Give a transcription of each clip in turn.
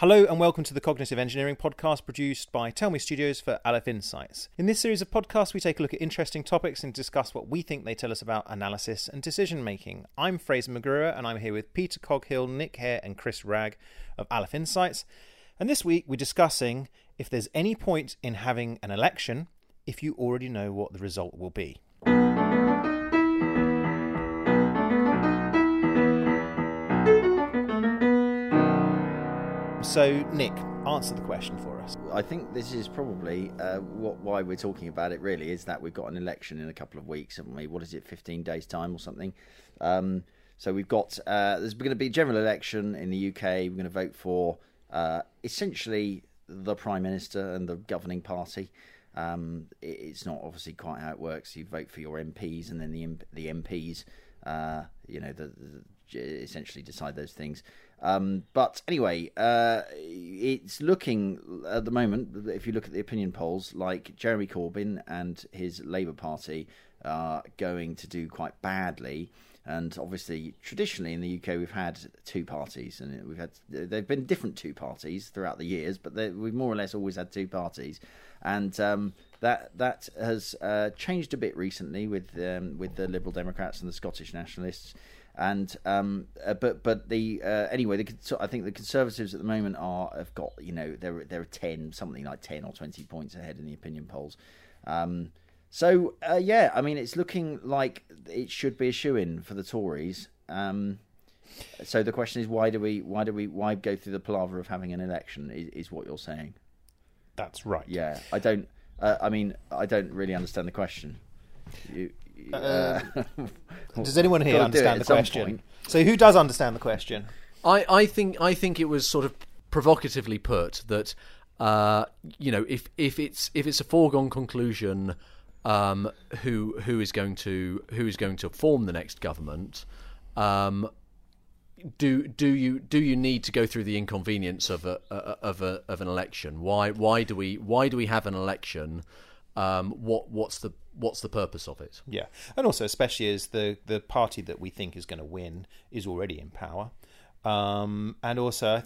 Hello and welcome to the Cognitive Engineering podcast produced by Tell Me Studios for Aleph Insights. In this series of podcasts, we take a look at interesting topics and discuss what we think they tell us about analysis and decision making. I'm Fraser McGrew and I'm here with Peter Coghill, Nick Hare and Chris Ragg of Aleph Insights. And this week we're discussing if there's any point in having an election if you already know what the result will be. So, Nick, answer the question for us. I think this is probably why we're talking about it, really, is that we've got an election in a couple of weeks, haven't we? What is it, 15 days' time or something? So we've got, there's going to be a general election in the UK. We're going to vote for essentially the Prime Minister and the governing party. It's not obviously quite how it works. You vote for your MPs and then the MPs, essentially decide those things. But anyway, it's looking at the moment, if you look at the opinion polls, like Jeremy Corbyn and his Labour Party are going to do quite badly. And obviously, traditionally in the UK, we've had two parties, and they've been different two parties throughout the years, but we've more or less always had two parties, and that has changed a bit recently with the Liberal Democrats and the Scottish Nationalists. And I think the Conservatives at the moment have got they're 10 something like 10 or 20 points ahead in the opinion polls. It's looking like it should be a shoo-in for the Tories. So the question is, why go through the palaver of having an election? Is what you're saying? That's right. Yeah, I don't really understand the question. Does anyone here understand the question? So who does understand the question? I think it was sort of provocatively put that if it's a foregone conclusion who is going to form the next government, do you need to go through the inconvenience of an election? Why do we have an election? What's the purpose of it? Yeah, and also especially as the party that we think is going to win is already in power, and also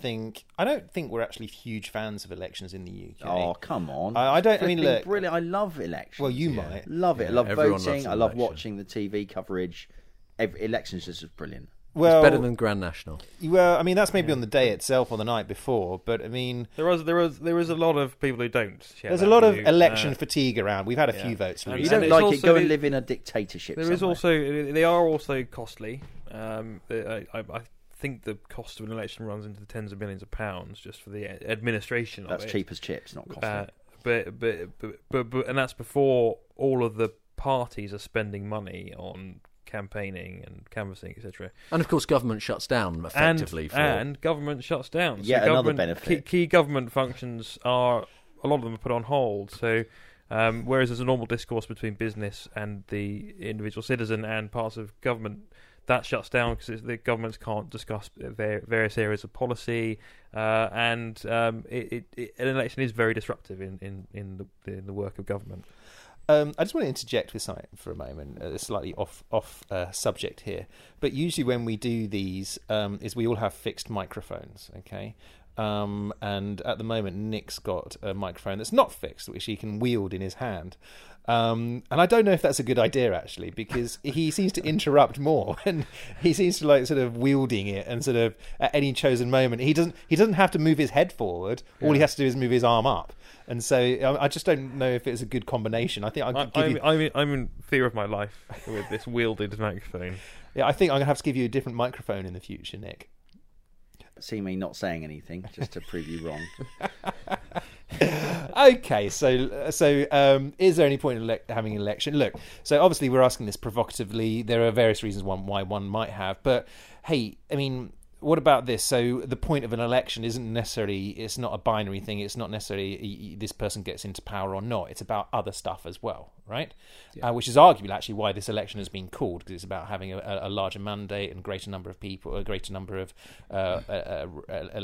I don't think we're actually huge fans of elections in the UK. Oh, come on! I mean, look, brilliant. I love elections. Well, you might love it. I love voting. I love watching the TV coverage. Elections is just brilliant. Well, it's better than Grand National. Well, I mean that's maybe on the day itself or the night before, but I mean there is a lot of people who don't. There's a lot of election fatigue around. We've had a few votes. And you don't like also, it? Go and live in a dictatorship. There somewhere. Is also they are also costly. I think the cost of an election runs into the tens of millions of pounds just for the administration. That's cheap as chips, not costly. But and that's before all of the parties are spending money on campaigning and canvassing, etc. And of course government shuts down effectively. And government shuts down. Yeah, so another benefit. Key government functions are, a lot of them are put on hold. So whereas there's a normal discourse between business and the individual citizen and parts of government, that shuts down because the governments can't discuss their various areas of policy, an election is very disruptive in the work of government. I just want to interject with something for a moment, a slightly off subject here. But usually when we do these, is we all have fixed microphones, okay? And at the moment, Nick's got a microphone that's not fixed, which he can wield in his hand. And I don't know if that's a good idea, actually, because he seems to interrupt more, and he seems to like sort of wielding it, and sort of at any chosen moment, he doesn't have to move his head forward. Yeah. All he has to do is move his arm up, and so I just don't know if it's a good combination. I think I'm in fear of my life with this wielded microphone. Yeah, I think I'm gonna have to give you a different microphone in the future, Nick. See me not saying anything just to prove you wrong. Okay, so is there any point in having an election? Look, so obviously we're asking this provocatively. There are various reasons why one might have, but hey, I mean, what about this? So the point of an election isn't necessarily, it's not a binary thing. It's not necessarily this person gets into power or not. It's about other stuff as well, right? Yeah. Which is arguably actually why this election has been called, because it's about having a larger mandate and greater number of people, a greater number of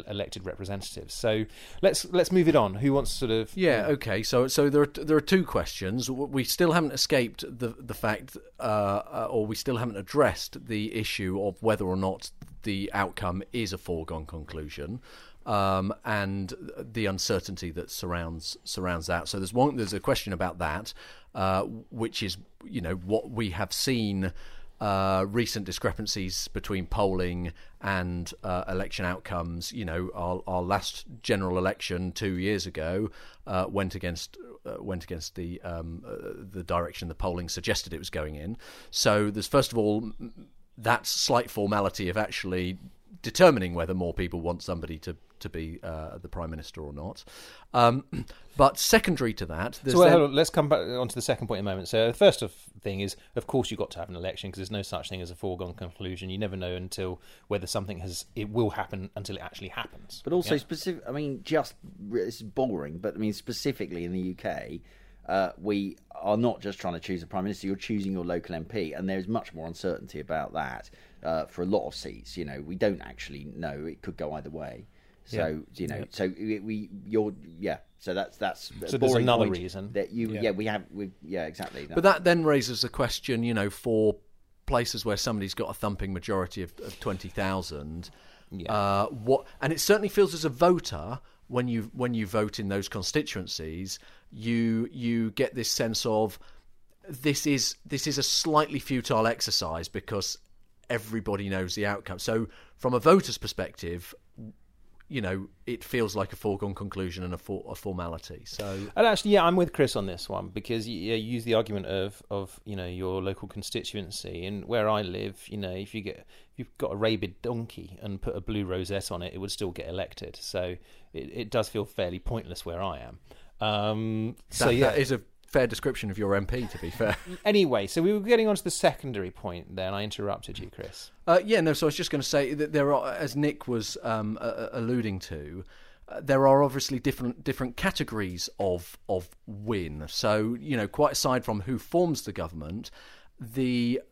elected representatives. So let's move it on. Who wants to sort of? Yeah. Okay. So there are two questions. We still haven't escaped the fact, or we still haven't addressed the issue of whether or not the outcome is a foregone conclusion, and the uncertainty that surrounds that. So there's a question about that, which is, you know, what we have seen. Recent discrepancies between polling and election outcomes. You know, our last general election 2 years ago went against the direction the polling suggested it was going in. So there's, first of all, that slight formality of actually determining whether more people want somebody to be the Prime Minister or not. But secondary to that... let's come back onto the second point in a moment. So the first thing is, of course, you've got to have an election because there's no such thing as a foregone conclusion. You never know until whether something it will happen until it actually happens. But also, it's boring, but I mean, specifically in the UK... we are not just trying to choose a Prime Minister, you're choosing your local MP, and there's much more uncertainty about that for a lot of seats. You know, we don't actually know. It could go either way. So, you know, so that's so there's another reason that exactly. But that then raises the question, you know, for places where somebody's got a thumping majority of 20,000, and it certainly feels as a voter when you vote in those constituencies, you get this sense of this is a slightly futile exercise because everybody knows the outcome. So from a voter's perspective, you know, it feels like a foregone conclusion and a formality. So, and actually, I'm with Chris on this one because you use the argument of you know, your local constituency, and where I live, you know, if you've got a rabid donkey and put a blue rosette on it, it would still get elected. So it does feel fairly pointless where I am. That is a fair description of your MP, to be fair. Anyway, so we were getting onto the secondary point there, and I interrupted you, Chris. So I was just going to say that there are, as Nick was alluding to, there are obviously different categories of win. So, you know, quite aside from who forms the government, the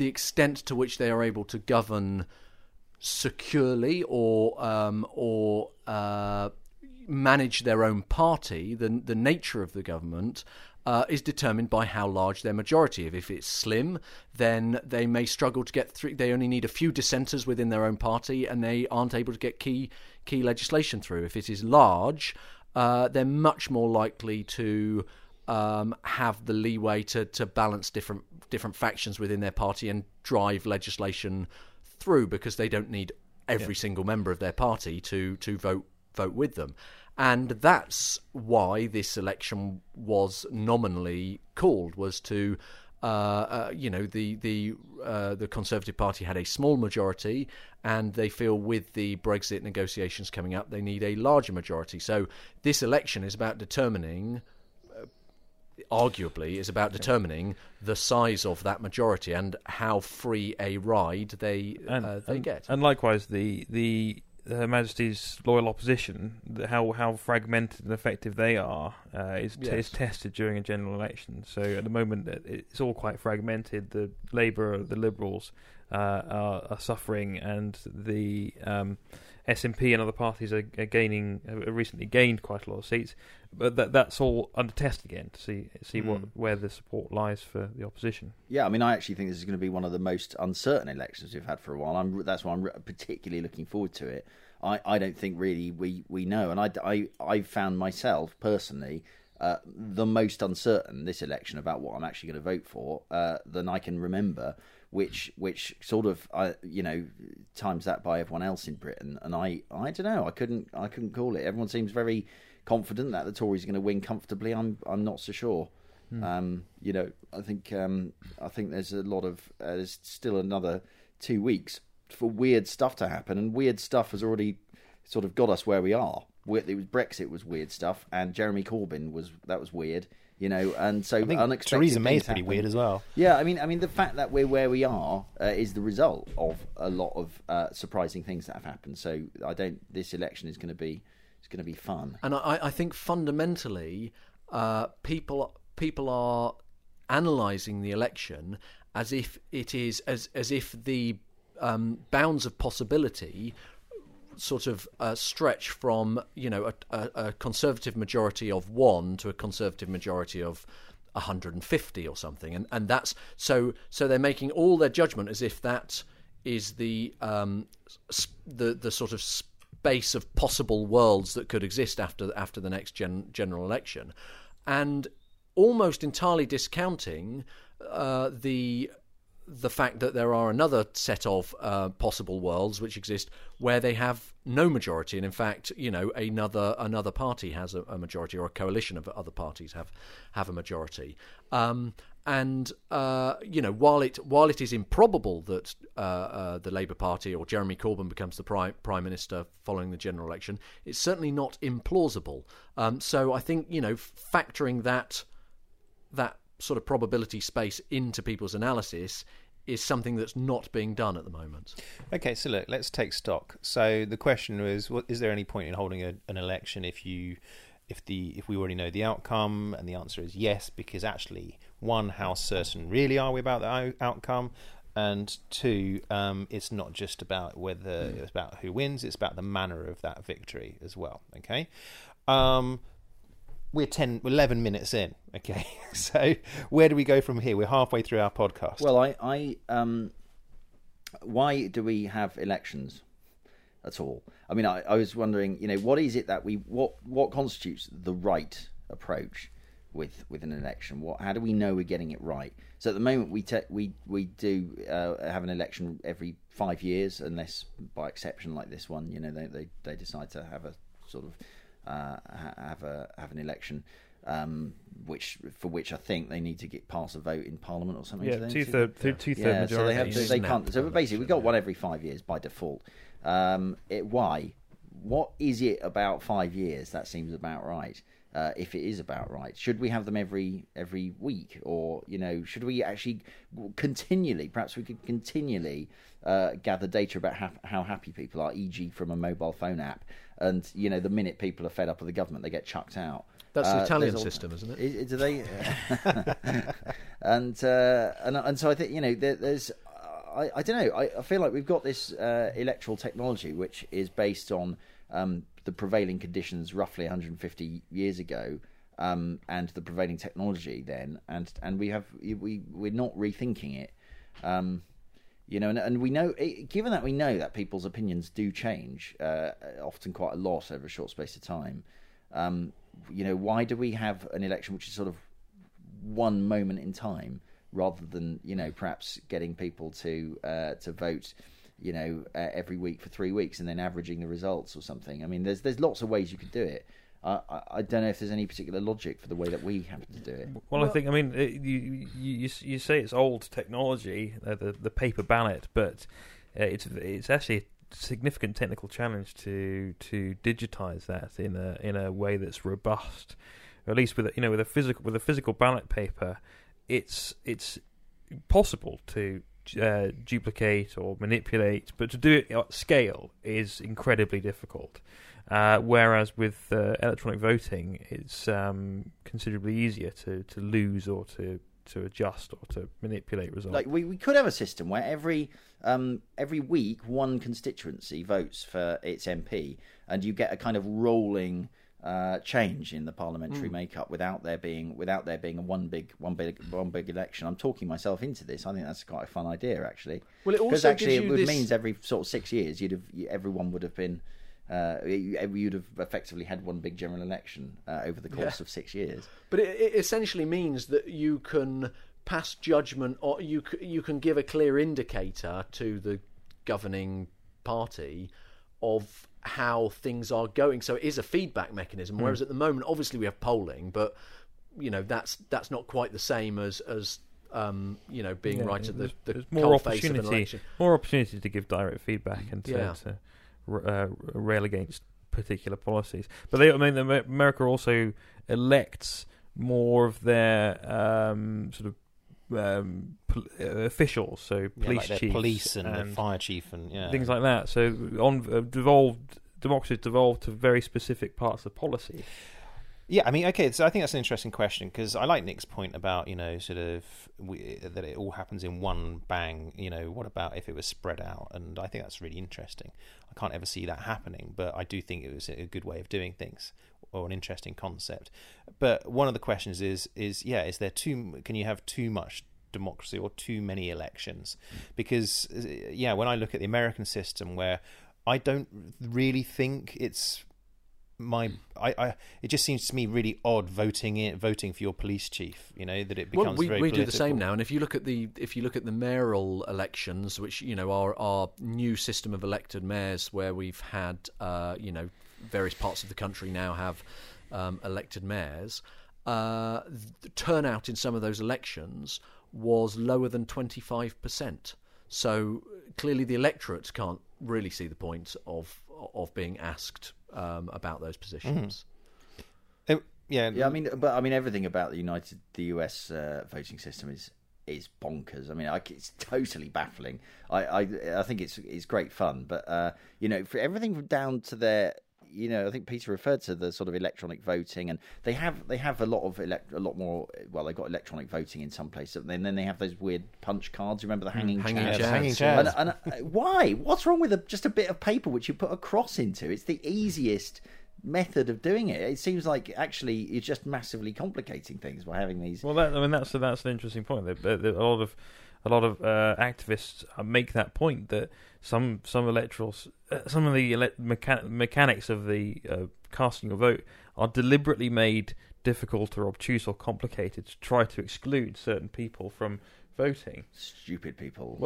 extent to which they are able to govern securely or manage their own party, the nature of the government is determined by how large their majority is. If it's slim, then they may struggle to get through. They only need a few dissenters within their own party, and they aren't able to get key legislation through. If it is large, they're much more likely to have the leeway to balance different factions within their party and drive legislation through because they don't need every single member of their party to vote with them. And that's why this election was nominally called, was to the Conservative Party had a small majority, and they feel with the Brexit negotiations coming up they need a larger majority. So this election is about determining arguably the size of that majority and how free a ride they get. And likewise the Her Majesty's loyal opposition, how fragmented and effective they are, is tested during a general election. So at the moment, it's all quite fragmented. The Labour, the Liberals are suffering, and the SNP and other parties have recently gained quite a lot of seats. But that's all under test again to see where the support lies for the opposition. Yeah, I mean, I actually think this is going to be one of the most uncertain elections we've had for a while. That's why I'm particularly looking forward to it. I don't think really we know. And I found myself personally the most uncertain this election about what I'm actually going to vote for than I can remember, which sort of, you know, times that by everyone else in Britain. And I don't know, I couldn't call it. Everyone seems very confident that the Tories are going to win comfortably. I'm not so sure. You know, I think there's a lot of there's still another 2 weeks for weird stuff to happen, and weird stuff has already sort of got us where we are. It was Brexit was weird stuff, and Jeremy Corbyn was weird. You know, and so I think unexpected. Theresa May's pretty weird as well. Yeah, I mean, the fact that we're where we are is the result of a lot of surprising things that have happened. So this election is going to be, it's going to be fun. And I think fundamentally, people are analysing the election as if it is as if the bounds of possibility sort of stretch from, you know, a Conservative majority of 1 to a Conservative majority of 150 or something, and that's so they're making all their judgment as if that is the sort of base of possible worlds that could exist after the next general election, and almost entirely discounting the fact that there are another set of possible worlds which exist where they have no majority, and in fact, you know, another party has a majority, or a coalition of other parties have a majority. You know, while it is improbable that the Labour Party or Jeremy Corbyn becomes the Prime Minister following the general election, it's certainly not implausible. So I think, you know, factoring that sort of probability space into people's analysis is something that's not being done at the moment. Okay, so look, let's take stock. So the question is, is there any point in holding an election if we already know the outcome? And the answer is yes, because actually, one, how certain really are we about the outcome? And two, it's not just about whether it's about who wins, it's about the manner of that victory as well. Okay, we're 11 minutes in. Okay, so where do we go from here? We're halfway through our podcast. Well, I why do we have elections at all? I mean, I was wondering, you know, what is it that what constitutes the right approach with an election? How do we know we're getting it right? So at the moment we do have an election every 5 years, unless by exception like this one, you know, they decide to have a sort of have an election, which I think they need to get pass a vote in Parliament or something. Yeah, two-third majority. So they can't. So basically, we got one every 5 years by default. Why? What is it about 5 years that seems about right? If it is about right, should we have them every week, or, you know, should we actually continually gather data about how happy people are, e.g. from a mobile phone app, and, you know, the minute people are fed up with the government, they get chucked out. That's the Italian system, isn't it? Do they? And so I think, you know, there's I don't know. I feel like we've got this electoral technology which is based on the prevailing conditions roughly 150 years ago, and the prevailing technology then, and we're not rethinking it, you know, and we know, given that we know that people's opinions do change often quite a lot over a short space of time, you know, why do we have an election which is sort of one moment in time, rather than, you know, perhaps getting people to vote, you know, every week for 3 weeks and then averaging the results or something? I mean, there's lots of ways you could do it. I don't know if there's any particular logic for the way that we happen to do it. Well, I think, I mean, you say it's old technology, the paper ballot, but it's actually a significant technical challenge to digitize that in a way that's robust, or at least with a physical ballot paper. It's possible to duplicate or manipulate, but to do it at scale is incredibly difficult. Whereas with electronic voting, it's considerably easier to lose or to adjust or to manipulate results. Like we could have a system where every week one constituency votes for its MP, and you get a kind of rolling change in the parliamentary makeup without there being a one big election. I'm talking myself into this. I think that's quite a fun idea, actually. Well, it also actually gives you means every sort of 6 years everyone would have been you'd have effectively had one big general election over the course of 6 years. But it essentially means that you can pass judgment, or you can give a clear indicator to the governing party of how things are going. So it is a feedback mechanism, whereas at the moment, obviously, we have polling, but, you know, that's not quite the same as you know, being right at the coal face of an election. More opportunity to give direct feedback and to rail against particular policies. But America also elects more of their sort of officials, so police chiefs, police and the fire chief, and things like that. So democracies devolved to very specific parts of policy. Yeah, I mean, okay, so I think that's an interesting question, because I like Nick's point about, you know, sort of that it all happens in one bang. You know, what about if it was spread out? And I think that's really interesting. I can't ever see that happening, but I do think it was a good way of doing things, or an interesting concept. But one of the questions is there too? Can you have too much democracy or too many elections? Because when I look at the American system, where I don't really think it's my. It just seems to me really odd voting for your police chief. You know that it becomes. Well, we do the same now. And if you look at the mayoral elections, which you know are our new system of elected mayors, where we've had you know various parts of the country now have elected mayors. The turnout in some of those elections was lower than 25%. So clearly the electorate can't really see the point of being asked about those positions. Mm-hmm. Yeah, I mean, but I mean, everything about the US voting system is bonkers. I mean, it's totally baffling. I think it's great fun, but you know, for everything from down to their. You know, I think Peter referred to the sort of electronic voting, and they have a lot more. Well, they've got electronic voting in some places, and then they have those weird punch cards. Remember the hanging chairs. And why? What's wrong with just a bit of paper which you put a cross into? It's the easiest method of doing it. It seems like actually you're just massively complicating things by having these. Well, that's an interesting point. A lot of activists make that point that some of the mechanics of the casting of vote are deliberately made difficult or obtuse or complicated to try to exclude certain people from voting. Stupid people,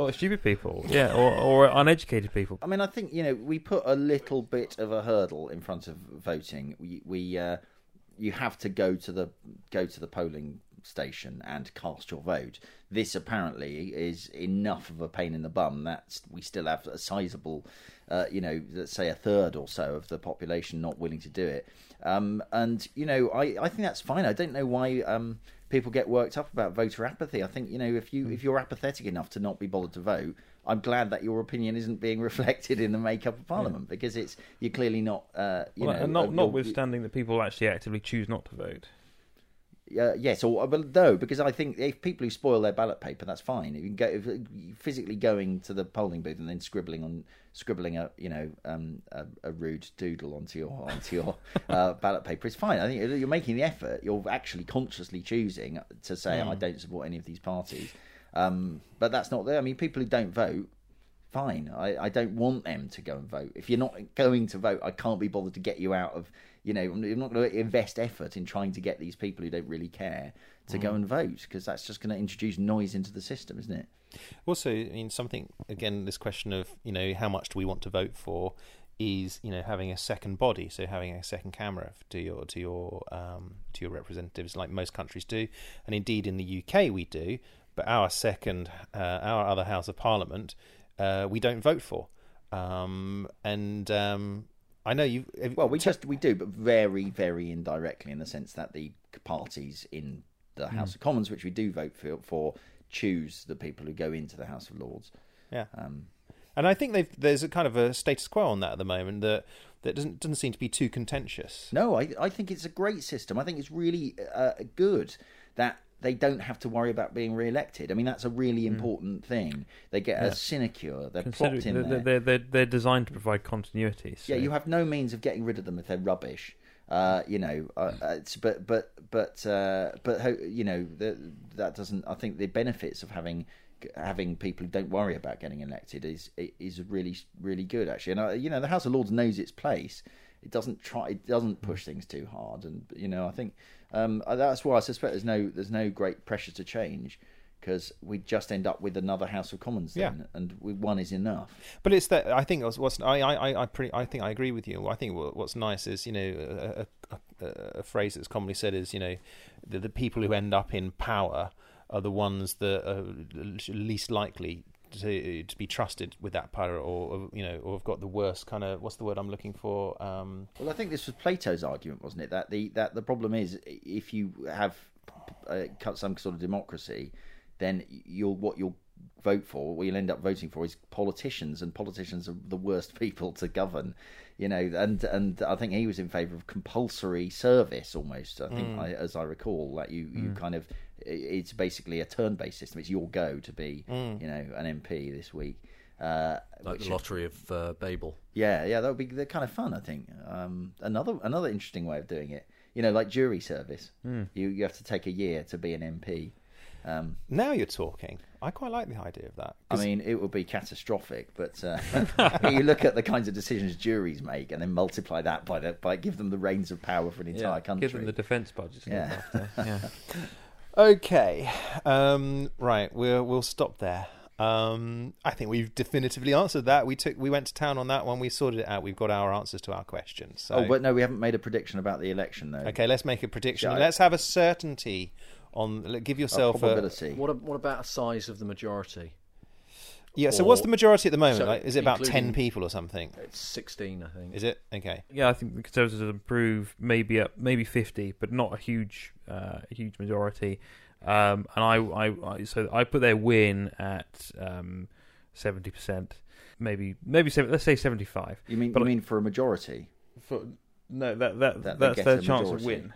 yeah, or uneducated people. I mean, I think you know we put a little bit of a hurdle in front of voting. We you have to go to the polling station and cast your vote. This apparently is enough of a pain in the bum that we still have a sizable, you know, let's say a third or so of the population not willing to do it. And you know, I think that's fine. I don't know why people get worked up about voter apathy. I think you know if you're apathetic enough to not be bothered to vote, I'm glad that your opinion isn't being reflected in the makeup of Parliament because you're clearly not. Notwithstanding that people actually actively choose not to vote. Because I think if people who spoil their ballot paper, that's fine. You can physically going to the polling booth and then scribbling a rude doodle onto your ballot paper is fine. I think you're making the effort. You're actually consciously choosing to say I don't support any of these parties. But that's not there. I mean, people who don't vote. Fine, I don't want them to go and vote. If you're not going to vote, I can't be bothered to get you out of, you know, I'm not going to invest effort in trying to get these people who don't really care to go and vote because that's just going to introduce noise into the system, isn't it? Also, I mean, this question of, you know, how much do we want to vote for is, you know, having a second body, so having a second camera to your representatives like most countries do. And indeed in the UK we do, but our other House of Parliament we don't vote for, I know you. Well, we do, but very, very indirectly, in the sense that the parties in the House of Commons, which we do vote for, choose the people who go into the House of Lords. Yeah, and I think there's a kind of a status quo on that at the moment that doesn't seem to be too contentious. No, I think it's a great system. I think it's really good that. They don't have to worry about being re-elected. I mean, that's a really important thing. They get a sinecure. They're plopped in there. They're designed to provide continuity. So. Yeah, you have no means of getting rid of them if they're rubbish. That doesn't. I think the benefits of having people who don't worry about getting elected is really really good actually. And the House of Lords knows its place. It doesn't push things too hard, and you know I think that's why I suspect there's no great pressure to change because we just end up with another House of Commons then, and one is enough. But it's that I think I think I agree with you. I think what's nice is you know a phrase that's commonly said is you know the people who end up in power are the ones that are least likely. To be trusted with that power, or have got the worst kind of what's the word I'm looking for? Well, I think this was Plato's argument, wasn't it? That the problem is if you have some sort of democracy, then what you'll end up voting for is politicians, and politicians are the worst people to govern. You know, and I think he was in favour of compulsory service almost. I think, as I recall, that you kind of. It's basically a turn-based system. It's your go to be, you know, an MP this week. Like the lottery of Babel. Yeah, that would be they're kind of fun, I think. Another interesting way of doing it, you know, like jury service. You have to take a year to be an MP. Now you're talking. I quite like the idea of that. I mean, it would be catastrophic, but you look at the kinds of decisions juries make, and then multiply that by give them the reins of power for an entire country. Give them the defence budget. Yeah. Okay. Right. We'll stop there. I think we've definitively answered that. We went to town on that one. We sorted it out. We've got our answers to our questions. So. Oh, but no, we haven't made a prediction about the election, though. Okay, let's make a prediction. Yeah, let's have a certainty on. Give yourself a probability. What about a size of the majority? Yeah. So what's the majority at the moment? So like, is it about 10 people or something? It's 16, I think. Is it? Okay. Yeah, I think the Conservatives have improved maybe 50, but not a huge majority. And I put their win at 70%, maybe 70, let's say 75. You mean for a majority? That's their chance to win.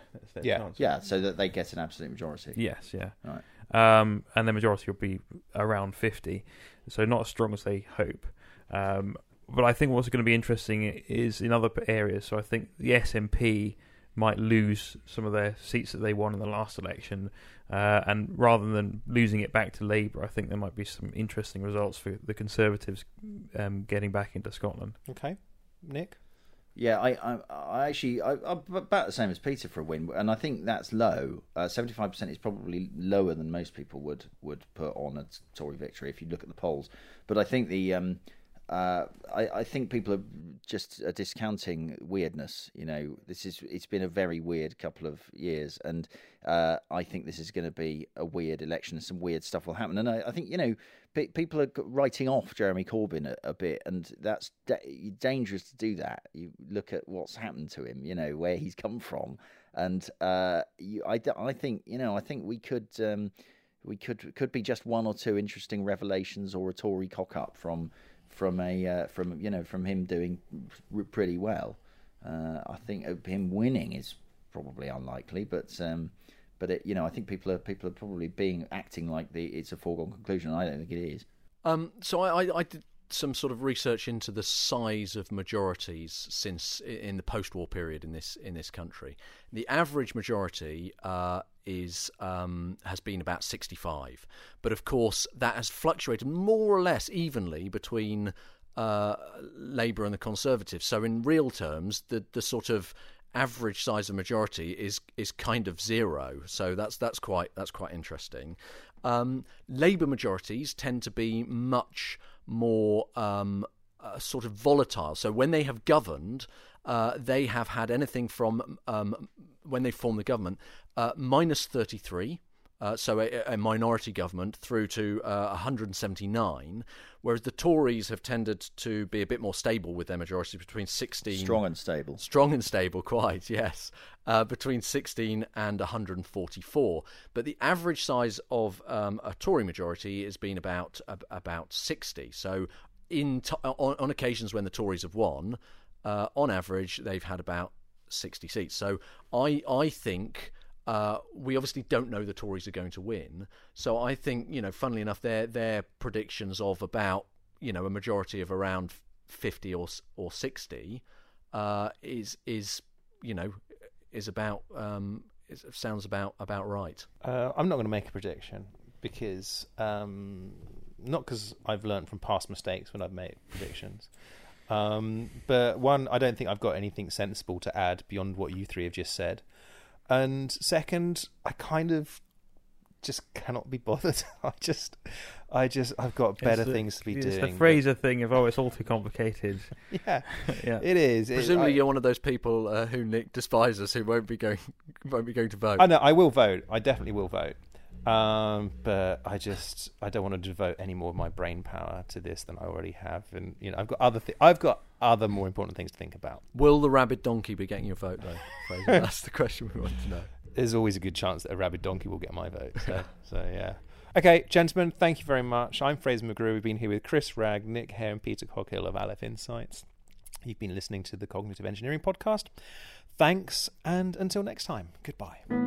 So that they get an absolute majority. Yes, yeah. All right. And their majority will be around 50, so not as strong as they hope. But I think what's going to be interesting is in other areas. So I think the SNP might lose some of their seats that they won in the last election, and rather than losing it back to Labour, I think there might be some interesting results for the Conservatives getting back into Scotland. Okay, Nick? Yeah, I'm about the same as Peter for a win, and I think that's low. 75% is probably lower than most people would put on a Tory victory if you look at the polls. But I think the... I think people are just discounting weirdness. You know, it's been a very weird couple of years, and I think this is going to be a weird election. Some weird stuff will happen, and I think people are writing off Jeremy Corbyn a bit, and that's dangerous to do that. You look at what's happened to him, where he's come from, and I think we could we could be just one or two interesting revelations or a Tory cock up from him doing pretty well. I think him winning is probably unlikely, but I think people are probably acting like it's a foregone conclusion. I don't think it is. So I did some sort of research into the size of majorities since in the post-war period in this country. The average majority has been about 65, but of course that has fluctuated more or less evenly between Labour and the Conservatives. So in real terms, the sort of average size of majority is kind of zero. So that's quite interesting. Labour majorities tend to be much more sort of volatile. So when they have governed, they have had anything from when they formed the government minus 33, so a minority government, through to 179, whereas the Tories have tended to be a bit more stable with their majority between 16... Strong and stable, quite, yes. Between 16 and 144. But the average size of a Tory majority has been about 60. So on occasions when the Tories have won, on average, they've had about 60 seats. So I think... we obviously don't know the Tories are going to win, so I think funnily enough, their predictions of about a majority of around 50 or 60 is sounds about right. I'm not going to make a prediction because not because I've learned from past mistakes when I've made predictions. But one, I don't think I've got anything sensible to add beyond what you three have just said. And second, I kind of just cannot be bothered. I've got better things to be doing. It's the Fraser thing of, it's all too complicated. Yeah, yeah, it is. Presumably, you're one of those people who Nick despises, who won't be going to vote. I know. I will vote. I definitely will vote. But I don't want to devote any more of my brain power to this than I already have, and I've got other more important things to think about. Will the rabid donkey be getting your vote, though? That's the question we want to know. There's always a good chance that a rabid donkey will get my vote. So yeah. Okay, gentlemen, thank you very much. I'm Fraser McGrew. We've been here with Chris Ragg, Nick Hare, and Peter Coghill of Aleph Insights. You've been listening to the Cognitive Engineering Podcast. Thanks, and until next time, goodbye.